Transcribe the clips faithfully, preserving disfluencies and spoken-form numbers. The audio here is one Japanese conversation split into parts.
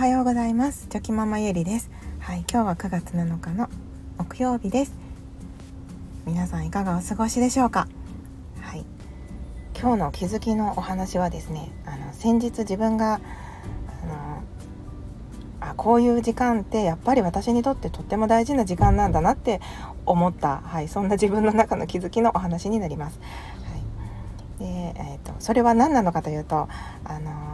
はようございます。チョキママゆりです。はい、今日はくがつなのかの木曜日です。皆さんいかがお過ごしでしょうか。はい、今日の気づきのお話はですね、あの先日自分があのあこういう時間ってやっぱり私にとってとっても大事な時間なんだなって思った、はい、そんな自分の中の気づきのお話になります。はい、でえー、とそれは何なのかというと、あの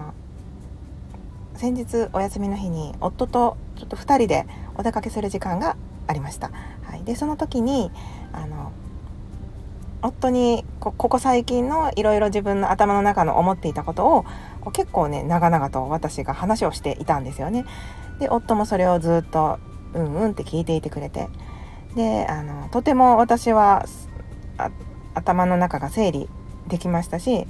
先日お休みの日に夫とちょっとふたりでお出かけする時間がありました。はい、でその時にあの夫に こ, ここ最近のいろいろ自分の頭の中の思っていたことをこう結構ね長々と私が話をしていたんですよね。で夫もそれをずっとうんうんって聞いていてくれて、であのとても私は頭の中が整理できましたし、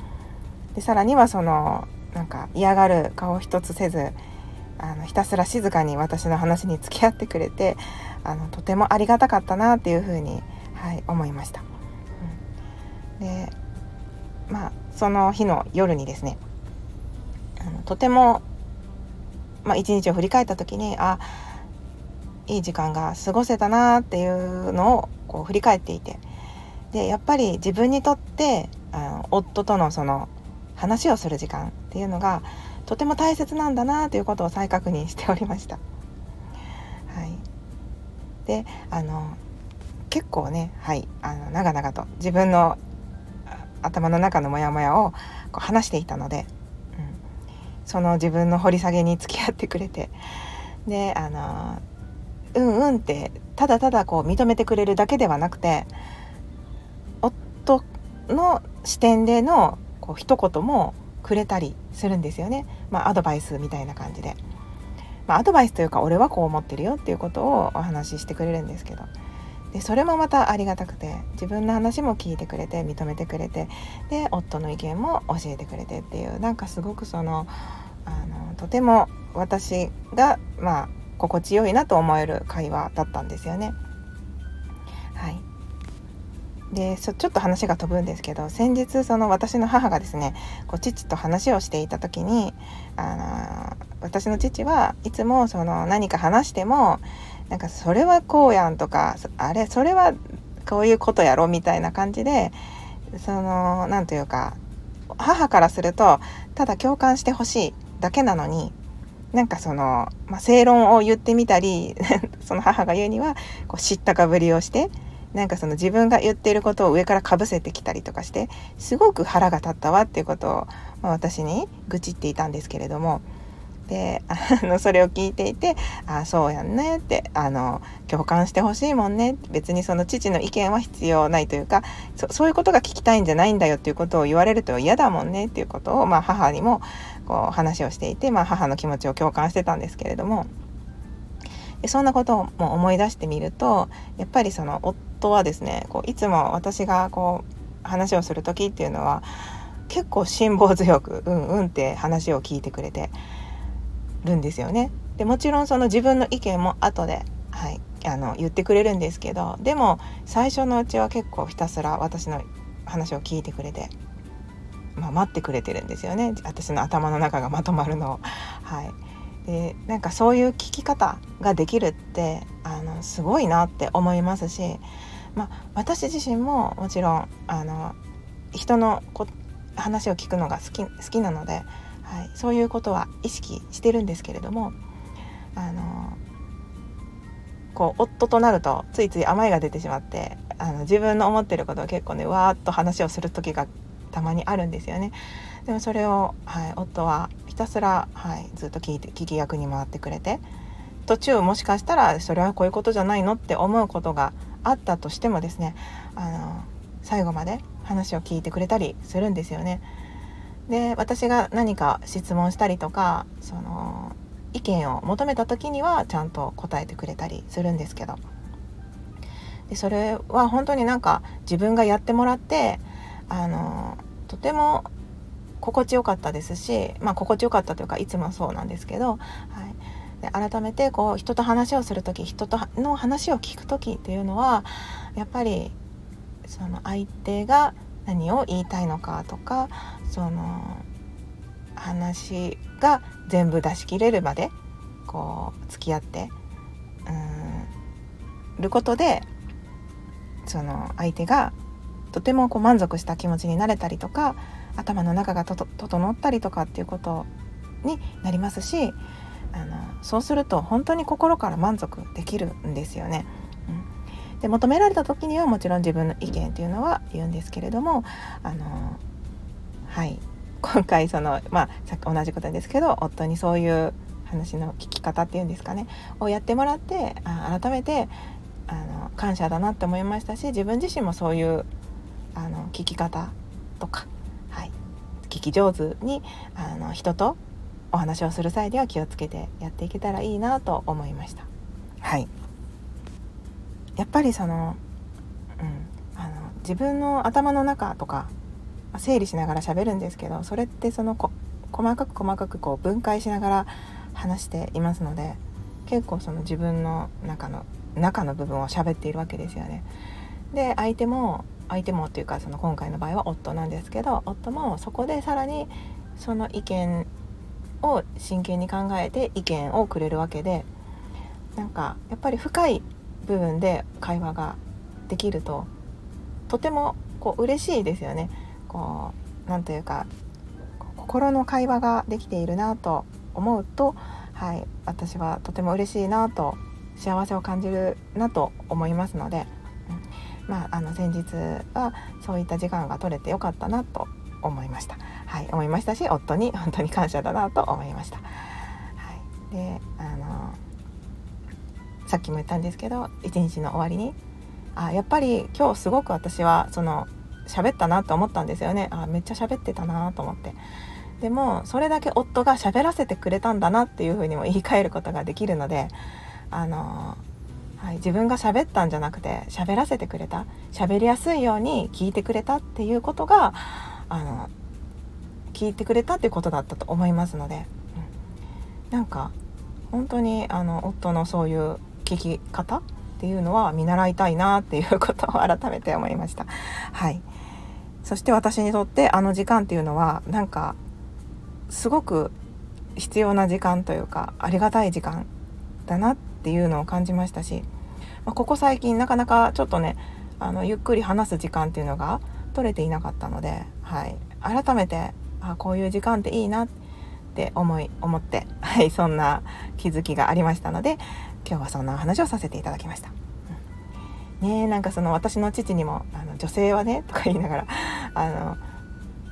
でさらにはそのなんか嫌がる顔一つせずあのひたすら静かに私の話に付き合ってくれて、あのとてもありがたかったなっていうふうに、はい、思いました。うん、でまあその日の夜にですね、あのとても、まあ、一日を振り返った時にあいい時間が過ごせたなっていうのをこう振り返っていて、でやっぱり自分にとってあの夫とのその話をする時間っていうのがとても大切なんだなということを再確認しておりました。はい、であの結構ね、はい、あの長々と自分の頭の中のモヤモヤをこう話していたので、うん、その自分の掘り下げに付き合ってくれて、であのうんうんってただただこう認めてくれるだけではなくて、夫の視点でのこう一言もくれたりするんですよね。まあ、アドバイスみたいな感じで、まあ、アドバイスというか俺はこう思ってるよっていうことをお話ししてくれるんですけど、でそれもまたありがたくて自分の話も聞いてくれて認めてくれて、で夫の意見も教えてくれてっていう、なんかすごくそのあのとても私がまあ心地よいなと思える会話だったんですよね。はいでちょっと話が飛ぶんですけど、先日その私の母がですねこう父と話をしていた時に、あの私の父はいつもその何か話してもなんかそれはこうやんとかあれそれはこういうことやろみたいな感じで、そのなんというか母からするとただ共感してほしいだけなのに、なんかその、まあ、正論を言ってみたりその母が言うにはこう知ったかぶりをしてなんかその自分が言っていることを上からかぶせてきたりとかしてすごく腹が立ったわっていうことを、まあ、私に愚痴っていたんですけれども、であのそれを聞いていてあそうやんねってあの共感してほしいもんね、別にその父の意見は必要ないというか そ, そういうことが聞きたいんじゃないんだよっていうことを言われると嫌だもんねっていうことを、まあ、母にもこう話をしていて、まあ、母の気持ちを共感してたんですけれども、そんなことをも思い出してみるとやっぱりその夫はですねこういつも私がこう話をする時っていうのは結構辛抱強くうんうんって話を聞いてくれてるんですよね。でもちろんその自分の意見も後で、はい、あの言ってくれるんですけど、でも最初のうちは結構ひたすら私の話を聞いてくれて、まあ、待ってくれてるんですよね、私の頭の中がまとまるのを。はい、でなんかそういう聞き方ができるってあのすごいなって思いますし、まあ、私自身ももちろんあの人のこ話を聞くのが好き、好きなので、はい、そういうことは意識してるんですけれども、あのこう夫となるとついつい甘えが出てしまってあの自分の思ってることを結構ねわーっと話をする時がたまにあるんですよね。でもそれを、はい、夫はひたすら、はい、ずっと聞いて聞き役に回ってくれて、途中もしかしたらそれはこういうことじゃないのって思うことがあったとしてもですね、あの最後まで話を聞いてくれたりするんですよね。で私が何か質問したりとかその意見を求めた時にはちゃんと答えてくれたりするんですけど、でそれは本当になんか自分がやってもらってあのとても心地よかったですし、まあ心地よかったというかいつもそうなんですけど、はい、で改めてこう人と話をするとき、人との話を聞くときっていうのはやっぱりその相手が何を言いたいのかとか、その話が全部出し切れるまでこう付き合ってうんることで、その相手がとてもこう満足した気持ちになれたりとか、頭の中がとと整ったりとかっていうことになりますし、あのそうすると本当に心から満足できるんですよね。うん、で求められた時にはもちろん自分の意見というのは言うんですけれども、あのはい今回その、まあ、さっき同じことですけど、夫にそういう話の聞き方っていうんですかねをやってもらって、あ改めてあの感謝だなって思いましたし、自分自身もそういうあの聞き方とか、はい、聞き上手にあの人とお話をする際には気をつけてやっていけたらいいなと思いました。はい、やっぱりその、うん、あの自分の頭の中とか整理しながら喋るんですけど、それってそのこ細かく細かくこう分解しながら話していますので、結構その自分の中の中の部分を喋っているわけですよね。で相手も相手もというか、その今回の場合は夫なんですけど、夫もそこでさらにその意見を真剣に考えて意見をくれるわけで、なんかやっぱり深い部分で会話ができるととてもこう嬉しいですよね。こうなんというか心の会話ができているなと思うと、はい、私はとても嬉しいなと、幸せを感じるなと思いますので、うん、まああの先日はそういった時間が取れてよかったなと思いました。はい、思いましたし、夫に本当に感謝だなと思いました。はい、で、あのさっきも言ったんですけど、一日の終わりにあやっぱり今日すごく私はその喋ったなと思ったんですよね。あめっちゃ喋ってたなと思って、でもそれだけ夫が喋らせてくれたんだなっていうふうにも言い換えることができるので、あの、はい、自分が喋ったんじゃなくて喋らせてくれた、喋りやすいように聞いてくれたっていうことがあの聞いてくれたっていうことだったと思いますので、うん、なんか本当にあの夫のそういう聞き方っていうのは見習いたいなっていうことを改めて思いました。はい、そして私にとってあの時間っていうのはなんかすごく必要な時間というか、ありがたい時間だなっていうのを感じましたし、まあ、ここ最近なかなかちょっとねあのゆっくり話す時間っていうのが取れていなかったので、はい、改めてあこういう時間っていいなって思い思って、はい、そんな気づきがありましたので、今日はそんなお話をさせていただきました。うん、ねえなんかその私の父にもあの女性はねとか言いながらあの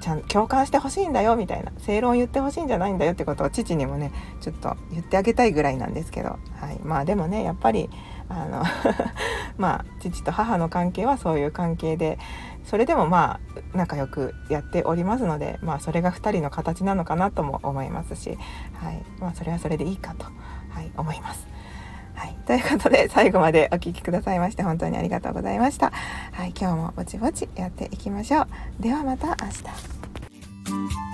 ちゃん共感してほしいんだよみたいな、正論言ってほしいんじゃないんだよってことを父にもねちょっと言ってあげたいぐらいなんですけど、はい、まあでもねやっぱりあのまあ父と母の関係はそういう関係で、それでもまあ仲良くやっておりますので、まあそれがふたりの形なのかなとも思いますし、はい、まあそれはそれでいいかと、はい、思います。はい、ということで最後までお聞きくださいまして本当にありがとうございました。はい、今日もぼちぼちやっていきましょう。ではまた明日。